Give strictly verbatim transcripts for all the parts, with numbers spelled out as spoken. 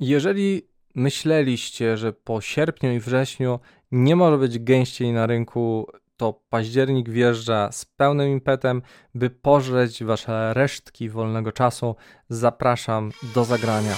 Jeżeli myśleliście, że po sierpniu i wrześniu nie może być gęściej na rynku, to październik wjeżdża z pełnym impetem. By pożreć wasze resztki wolnego czasu, zapraszam do zagrania.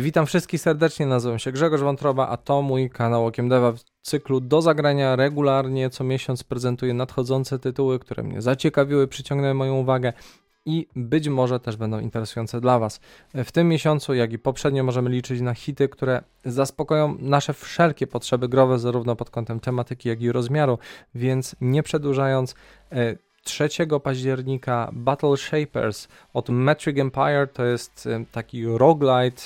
Witam wszystkich serdecznie, nazywam się Grzegorz Wątroba, a to mój kanał Okiem Dewa. W cyklu do zagrania regularnie co miesiąc prezentuję nadchodzące tytuły, które mnie zaciekawiły, przyciągnęły moją uwagę i być może też będą interesujące dla Was. W tym miesiącu, jak i poprzednio, możemy liczyć na hity, które zaspokoją nasze wszelkie potrzeby growe, zarówno pod kątem tematyki, jak i rozmiaru, więc nie przedłużając, trzeciego października Battle Shapers od Metric Empire, to jest taki roguelite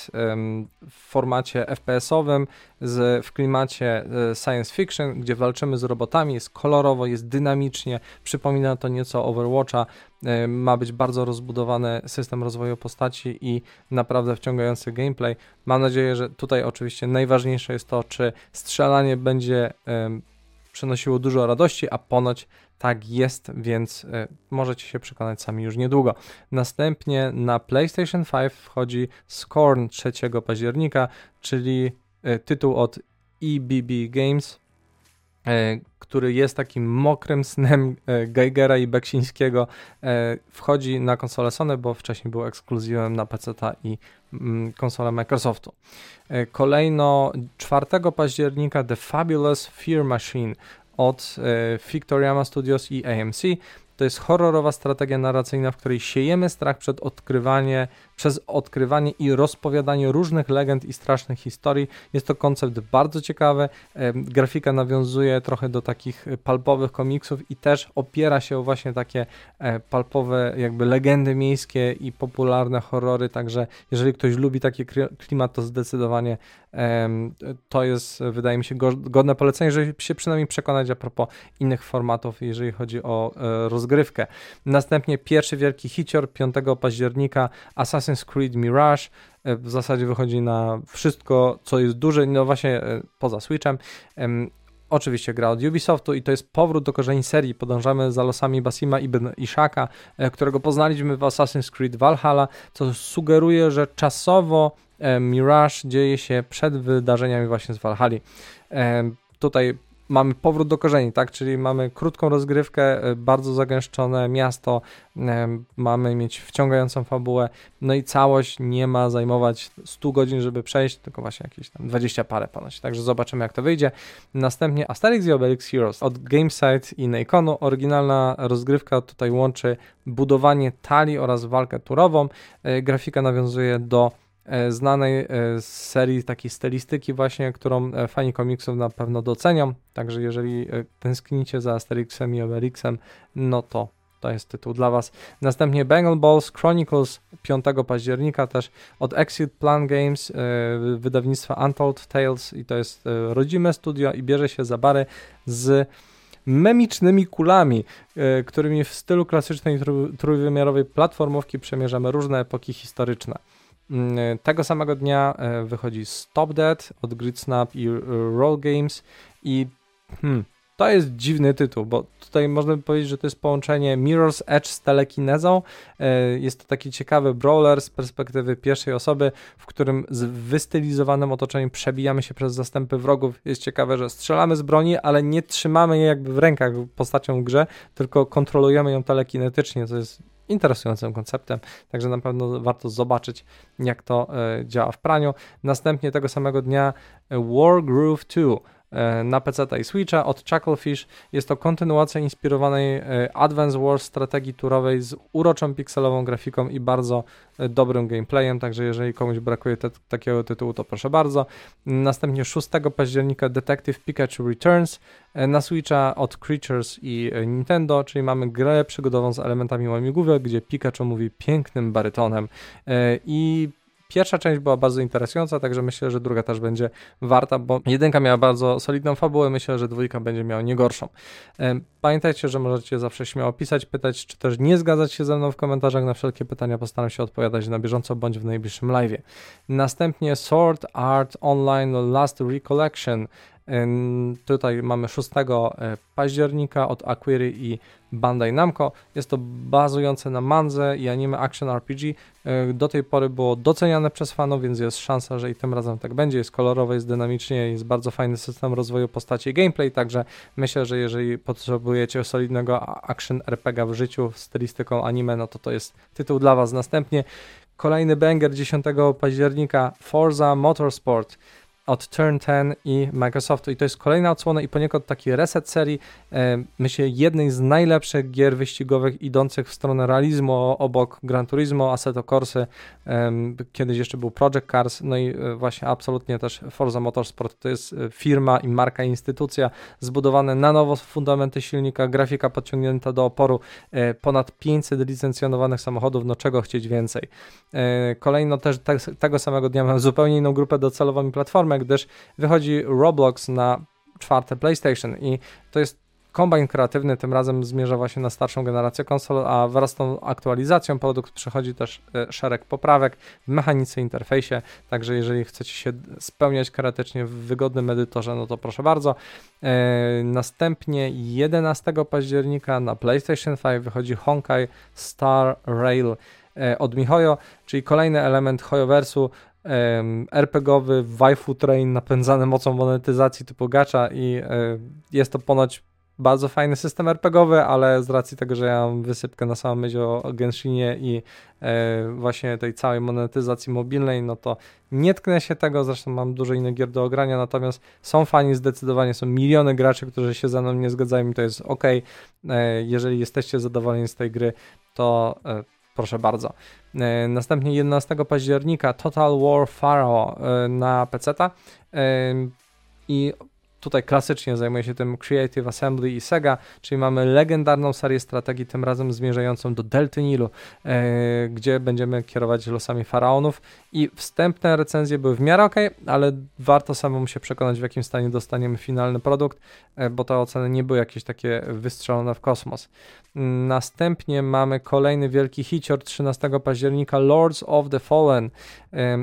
w formacie F P S-owym z, w klimacie science fiction, gdzie walczymy z robotami, jest kolorowo, jest dynamicznie, przypomina to nieco Overwatcha, ma być bardzo rozbudowany system rozwoju postaci i naprawdę wciągający gameplay. Mam nadzieję, że tutaj oczywiście najważniejsze jest to, czy strzelanie będzie przynosiło dużo radości, a ponoć tak jest, więc y, możecie się przekonać sami już niedługo. Następnie na PlayStation pięć wchodzi Scorn trzeciego października, czyli y, tytuł od E B B Games, y, który jest takim mokrym snem y, Geigera i Beksińskiego. Y, wchodzi na konsolę Sony, bo wcześniej był ekskluzywem na peceta i y, konsolę Microsoftu. Y, kolejno czwartego października The Fabulous Fear Machine od Victoriana Studios i A M C. To jest horrorowa strategia narracyjna, w której siejemy strach przed odkrywanie, przez odkrywanie i rozpowiadanie różnych legend i strasznych historii. Jest to koncept bardzo ciekawy. Grafika nawiązuje trochę do takich palpowych komiksów i też opiera się o właśnie takie palpowe jakby legendy miejskie i popularne horrory, także jeżeli ktoś lubi taki klimat, to zdecydowanie to jest, wydaje mi się, godne polecenie, żeby się przynajmniej przekonać a propos innych formatów, jeżeli chodzi o rozgrywkę. Następnie pierwszy wielki hicior piątego października Assassin's Creed Mirage. W zasadzie wychodzi na wszystko, co jest duże, no właśnie poza Switchem. Oczywiście gra od Ubisoftu i to jest powrót do korzeni serii. Podążamy za losami Basima Ibn Ishaka, którego poznaliśmy w Assassin's Creed Valhalla, co sugeruje, że czasowo Mirage dzieje się przed wydarzeniami właśnie z Valhalli. Tutaj mamy powrót do korzeni, tak? Czyli mamy krótką rozgrywkę, bardzo zagęszczone miasto, mamy mieć wciągającą fabułę, no i całość nie ma zajmować stu godzin, żeby przejść, tylko właśnie jakieś tam dwadzieścia parę ponoć, także zobaczymy, jak to wyjdzie. Następnie Asterix i Obelix Heroes od GameSight i Naconu. Oryginalna rozgrywka tutaj łączy budowanie talii oraz walkę turową. Grafika nawiązuje do znanej z serii takiej stylistyki właśnie, którą fani komiksów na pewno docenią, także jeżeli tęsknicie za Asterixem i Obelixem, no to to jest tytuł dla Was. Następnie Bang-On Balls Chronicles piątego października też od Exit Plan Games, wydawnictwa Untold Tales i to jest rodzime studio i bierze się za bary z memicznymi kulami, y, którymi w stylu klasycznej trój- trójwymiarowej platformówki przemierzamy różne epoki historyczne. Tego samego dnia wychodzi Stop Dead od Gridsnap i Roll Games i hmm, to jest dziwny tytuł, bo tutaj można by powiedzieć, że to jest połączenie Mirror's Edge z telekinezą. Jest to taki ciekawy brawler z perspektywy pierwszej osoby, w którym z wystylizowanym otoczeniem przebijamy się przez zastępy wrogów. Jest ciekawe, że strzelamy z broni, ale nie trzymamy jej jakby w rękach postacią w grze, tylko kontrolujemy ją telekinetycznie, co jest interesującym konceptem, także na pewno warto zobaczyć, jak to y, działa w praniu. Następnie tego samego dnia Wargroove dwa y, na peceta i Switcha od Chucklefish. Jest to kontynuacja inspirowanej y, Advance Wars strategii turowej z uroczą pikselową grafiką i bardzo y, dobrym gameplayem, także jeżeli komuś brakuje te, takiego tytułu, to proszę bardzo. Następnie szóstego października Detective Pikachu Returns na Switcha od Creatures i Nintendo, czyli mamy grę przygodową z elementami łamigłówek, gdzie Pikachu mówi pięknym barytonem i pierwsza część była bardzo interesująca, także myślę, że druga też będzie warta, bo jedynka miała bardzo solidną fabułę, myślę, że dwójka będzie miała nie gorszą. Pamiętajcie, że możecie zawsze śmiało pisać, pytać, czy też nie zgadzać się ze mną w komentarzach. Na wszelkie pytania postaram się odpowiadać na bieżąco bądź w najbliższym live'ie. Następnie Sword Art Online Last Recollection Tutaj mamy szóstego października od Aquiry i Bandai Namco. Jest to bazujące na mandze i anime action R P G. Do tej pory było doceniane przez fanów, więc jest szansa, że i tym razem tak będzie. Jest kolorowe, jest dynamicznie, jest bardzo fajny system rozwoju postaci i gameplay, także myślę, że jeżeli potrzebujecie solidnego action R P G w życiu z stylistyką anime, no to to jest tytuł dla Was. Następnie kolejny banger dziesiątego października, Forza Motorsport od Turn ten i Microsoftu, i to jest kolejna odsłona i poniekąd taki reset serii, e, myślę, jednej z najlepszych gier wyścigowych idących w stronę realizmu, obok Gran Turismo, Assetto Corsy, e, kiedyś jeszcze był Project Cars, no i e, właśnie absolutnie też Forza Motorsport, to jest firma i marka, instytucja, zbudowane na nowo fundamenty silnika, grafika podciągnięta do oporu, e, ponad pięćset licencjonowanych samochodów, no czego chcieć więcej. E, kolejno też te, tego samego dnia mam zupełnie inną grupę docelową i platformę, gdyż wychodzi Roblox na czwarte PlayStation i to jest kombajn kreatywny, tym razem zmierza właśnie na starszą generację konsol, a wraz z tą aktualizacją produkt przychodzi też szereg poprawek w mechanice, interfejsie, także jeżeli chcecie się spełniać kreatycznie w wygodnym edytorze, no to proszę bardzo. Następnie jedenastego października na PlayStation pięć wychodzi Honkai Star Rail od MiHoYo, czyli kolejny element HoYoversu, er pe gie owy waifu train napędzany mocą monetyzacji typu gacha, i jest to ponoć bardzo fajny system er pe gie owy, ale z racji tego, że ja mam wysypkę na samą myśl o Genshinie i właśnie tej całej monetyzacji mobilnej, no to nie tknę się tego, zresztą mam dużo innych gier do ogrania, natomiast są fani zdecydowanie, są miliony graczy, którzy się ze mną nie zgadzają i to jest ok. Jeżeli jesteście zadowoleni z tej gry, to proszę bardzo. Następnie jedenastego października Total War Pharaoh na peceta i tutaj klasycznie zajmuje się tym Creative Assembly i Sega, czyli mamy legendarną serię strategii, tym razem zmierzającą do Delty Nilu, gdzie będziemy kierować losami faraonów, i wstępne recenzje były w miarę okej, okay, ale warto samemu się przekonać, w jakim stanie dostaniemy finalny produkt, bo te oceny nie były jakieś takie wystrzelone w kosmos. Następnie mamy kolejny wielki hicior trzynastego października, Lords of the Fallen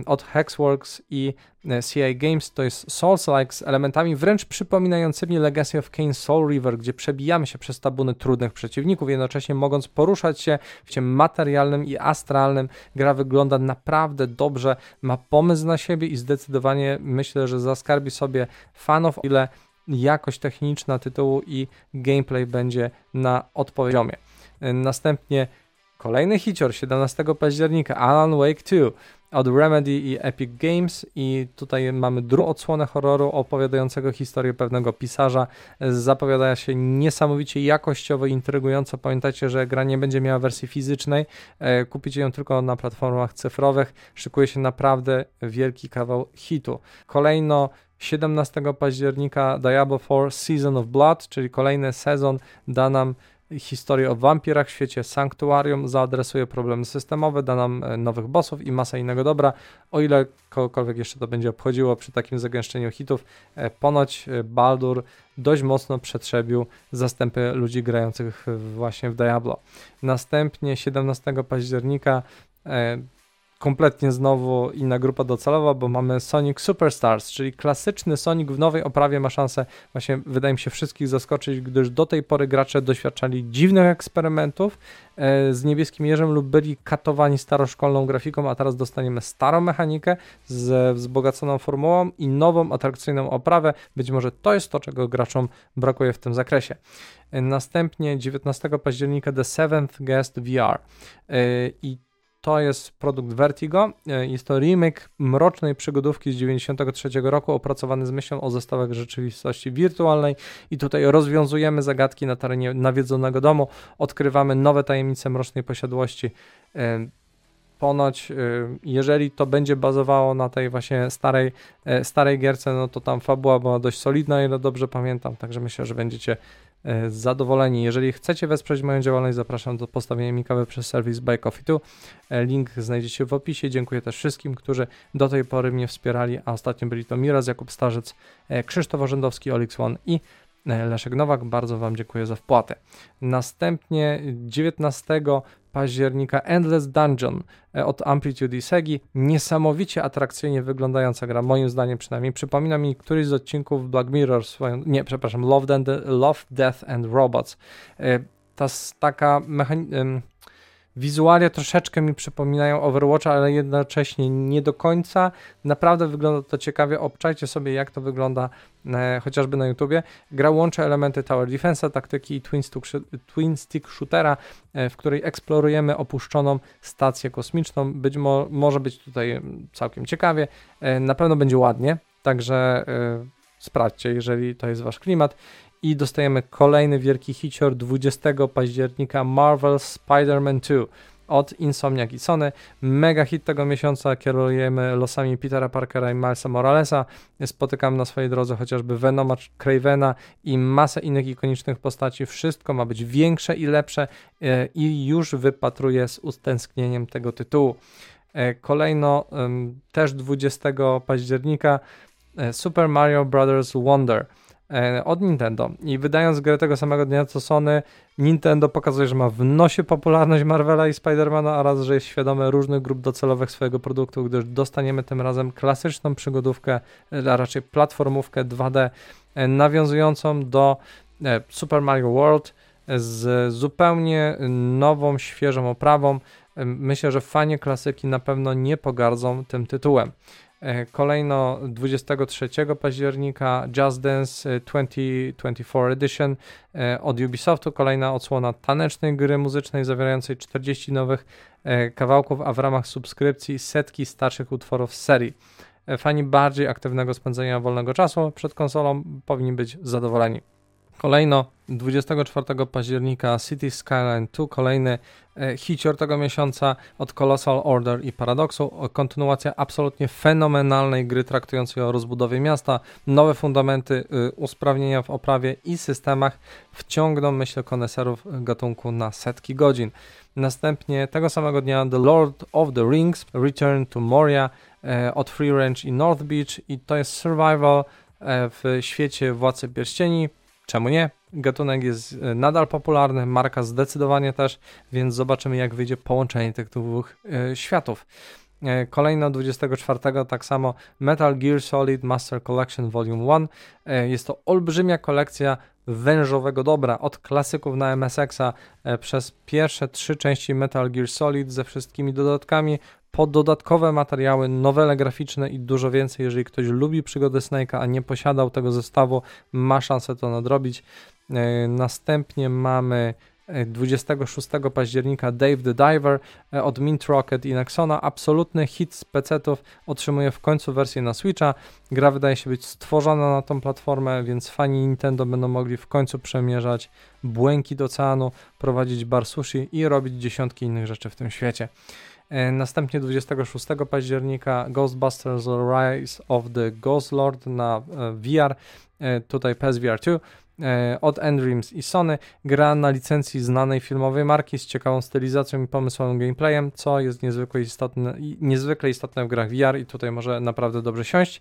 od Hexworks i C I Games, to jest Souls-like z elementami wręcz przypominającymi Legacy of Kain Soul River, gdzie przebijamy się przez tabuny trudnych przeciwników, jednocześnie mogąc poruszać się w ciemnie materialnym i astralnym. Gra wygląda naprawdę dobrze, ma pomysł na siebie i zdecydowanie myślę, że zaskarbi sobie fanów, o ile jakość techniczna tytułu i gameplay będzie na odpowiedziomie. Następnie kolejny hicior siedemnastego października, Alan Wake dwa od Remedy i Epic Games, i tutaj mamy drugą odsłonę horroru opowiadającego historię pewnego pisarza. Zapowiada się niesamowicie jakościowo i intrygująco. Pamiętajcie, że gra nie będzie miała wersji fizycznej, kupicie ją tylko na platformach cyfrowych. Szykuje się naprawdę wielki kawał hitu. Kolejno siedemnastego października Diablo cztery Season of Blood, czyli kolejny sezon da nam historię o wampirach w świecie Sanktuarium, zaadresuje problemy systemowe, da nam nowych bossów i masę innego dobra, o ile kogokolwiek jeszcze to będzie obchodziło przy takim zagęszczeniu hitów. Ponoć Baldur dość mocno przetrzebił zastępy ludzi grających właśnie w Diablo. Następnie siedemnastego października e, kompletnie znowu inna grupa docelowa, bo mamy Sonic Superstars, czyli klasyczny Sonic w nowej oprawie ma szansę właśnie, wydaje mi się, wszystkich zaskoczyć, gdyż do tej pory gracze doświadczali dziwnych eksperymentów e, z niebieskim jeżem lub byli katowani staroszkolną grafiką, a teraz dostaniemy starą mechanikę ze wzbogaconą formułą i nową, atrakcyjną oprawę. Być może to jest to, czego graczom brakuje w tym zakresie. E, następnie dziewiętnastego października The Seventh Guest V R e, i to jest produkt Vertigo, jest to remake mrocznej przygodówki z dziewięćdziesiątego trzeciego roku, opracowany z myślą o zestawach rzeczywistości wirtualnej, i tutaj rozwiązujemy zagadki na terenie nawiedzonego domu, odkrywamy nowe tajemnice mrocznej posiadłości. Ponoć, jeżeli to będzie bazowało na tej właśnie starej, starej gierce, no to tam fabuła była dość solidna, ile dobrze pamiętam, także myślę, że będziecie zadowoleni. Jeżeli chcecie wesprzeć moją działalność, zapraszam do postawienia mi kawy przez serwis Buy Coffee tu. Link znajdziecie w opisie. Dziękuję też wszystkim, którzy do tej pory mnie wspierali, a ostatnio byli to Miraz, Jakub Starzec, Krzysztof Orzędowski, Olix One i Leszek Nowak, bardzo Wam dziękuję za wpłatę. Następnie dziewiętnastego października Endless Dungeon od Amplitude i Segi. Niesamowicie atrakcyjnie wyglądająca gra, moim zdaniem przynajmniej. Przypomina mi któryś z odcinków Black Mirror, swoją, nie, przepraszam, Love, and, Love, Death and Robots. Ta taka mechan- wizualia troszeczkę mi przypominają Overwatcha, ale jednocześnie nie do końca. Naprawdę wygląda to ciekawie. Obczajcie sobie, jak to wygląda e, chociażby na YouTubie. Gra łączy elementy Tower Defense'a, taktyki i twin, stu, twin stick shootera, e, w której eksplorujemy opuszczoną stację kosmiczną. Być mo- może być tutaj całkiem ciekawie. E, na pewno będzie ładnie, także e, sprawdźcie, jeżeli to jest wasz klimat. I dostajemy kolejny wielki hicior dwudziestego października Marvel's Spider-Man dwa od Insomniac i Sony. Mega hit tego miesiąca, kierujemy losami Petera Parkera i Milesa Moralesa. Spotykamy na swojej drodze chociażby Venoma, Cravena i masę innych ikonicznych postaci. Wszystko ma być większe i lepsze i już wypatruję z utęsknieniem tego tytułu. Kolejno też dwudziestego października Super Mario Bros. Wonder od Nintendo i wydając grę tego samego dnia co Sony, Nintendo pokazuje, że ma w nosie popularność Marvela i Spidermana oraz, że jest świadome różnych grup docelowych swojego produktu, gdyż dostaniemy tym razem klasyczną przygodówkę, a raczej platformówkę dwa D nawiązującą do Super Mario World z zupełnie nową, świeżą oprawą. Myślę, że fani klasyki na pewno nie pogardzą tym tytułem. Kolejno dwudziestego trzeciego października Just Dance dwa tysiące dwudziesty czwarty Edition od Ubisoftu, kolejna odsłona tanecznej gry muzycznej zawierającej czterdzieści nowych kawałków, a w ramach subskrypcji setki starszych utworów z serii. Fani bardziej aktywnego spędzenia wolnego czasu przed konsolą powinni być zadowoleni. Kolejno dwudziestego czwartego października City Skyline dwa, kolejny e, hicior tego miesiąca od Colossal Order i Paradoxu, kontynuacja absolutnie fenomenalnej gry traktującej o rozbudowie miasta, nowe fundamenty, y, usprawnienia w oprawie i systemach wciągną, myślę, koneserów gatunku na setki godzin. Następnie tego samego dnia The Lord of the Rings Return to Moria e, od Free Range i North Beach i to jest survival e, w świecie Władcy Pierścieni. Czemu nie? Gatunek jest nadal popularny, marka zdecydowanie też, więc zobaczymy, jak wyjdzie połączenie tych dwóch e, światów. E, kolejno dwudziestego czwartego tak samo Metal Gear Solid Master Collection Volume jeden. E, jest to olbrzymia kolekcja wężowego dobra, od klasyków na M S X-a e, przez pierwsze trzy części Metal Gear Solid ze wszystkimi dodatkami, po dodatkowe materiały, nowele graficzne i dużo więcej. Jeżeli ktoś lubi przygody Snake'a, a nie posiadał tego zestawu, ma szansę to nadrobić. Następnie mamy dwudziestego szóstego października Dave the Diver od Mint Rocket i Nacona. Absolutny hit z pecetów, otrzymuje w końcu wersję na Switcha. Gra wydaje się być stworzona na tą platformę, więc fani Nintendo będą mogli w końcu przemierzać błękit oceanu, prowadzić bar sushi i robić dziesiątki innych rzeczy w tym świecie. Następnie dwudziestego szóstego października Ghostbusters Rise of the Ghost Lord na V R, tutaj P S V R dwa od Endreams i Sony. Gra na licencji znanej filmowej marki z ciekawą stylizacją i pomysłowym gameplayem, co jest niezwykle istotne, niezwykle istotne w grach V R i tutaj może naprawdę dobrze siąść.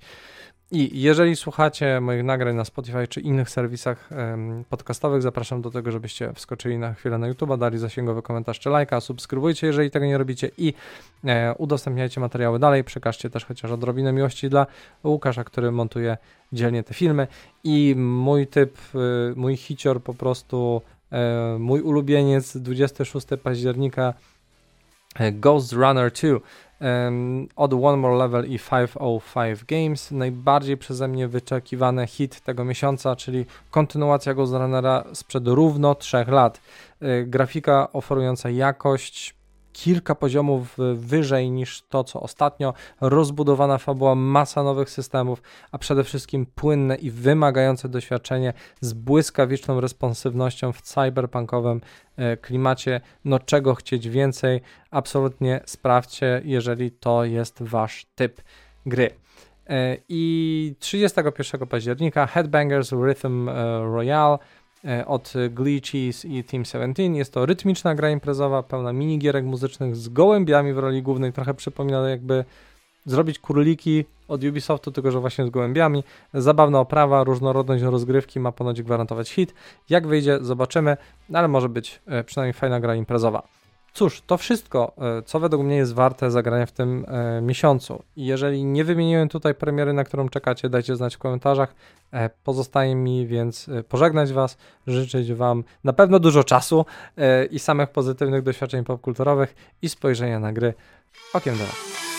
I jeżeli słuchacie moich nagrań na Spotify czy innych serwisach ym, podcastowych, zapraszam do tego, żebyście wskoczyli na chwilę na YouTube'a, dali zasięgowy komentarz czy lajka, subskrybujcie, jeżeli tego nie robicie i e, udostępniajcie materiały dalej, przekażcie też chociaż odrobinę miłości dla Łukasza, który montuje dzielnie te filmy i mój typ, y, mój hicior po prostu, y, mój ulubieniec dwudziestego szóstego października y, Ghost Runner dwa. Um, od One More Level i pięćset pięć Games, najbardziej przeze mnie wyczekiwany hit tego miesiąca, czyli kontynuacja Ghost Runnera sprzed równo trzech lat. Yy, grafika oferująca jakość kilka poziomów wyżej niż to, co ostatnio, rozbudowana fabuła, masa nowych systemów, a przede wszystkim płynne i wymagające doświadczenie z błyskawiczną responsywnością w cyberpunkowym klimacie. No czego chcieć więcej? Absolutnie sprawdźcie, jeżeli to jest wasz typ gry. I trzydziestego pierwszego października Headbangers Rhythm Royale od Glee, Cheese i Team siedemnaście. Jest to rytmiczna gra imprezowa, pełna minigierek muzycznych z gołębiami w roli głównej. Trochę przypomina jakby zrobić króliki od Ubisoftu, tylko że właśnie z gołębiami. Zabawna oprawa, różnorodność rozgrywki ma ponoć gwarantować hit. Jak wyjdzie, zobaczymy, ale może być przynajmniej fajna gra imprezowa. Cóż, to wszystko, co według mnie jest warte zagrania w tym e, miesiącu. Jeżeli nie wymieniłem tutaj premiery, na którą czekacie, dajcie znać w komentarzach. E, pozostaje mi więc pożegnać Was, życzyć Wam na pewno dużo czasu e, i samych pozytywnych doświadczeń popkulturowych i spojrzenia na gry okiem do Was.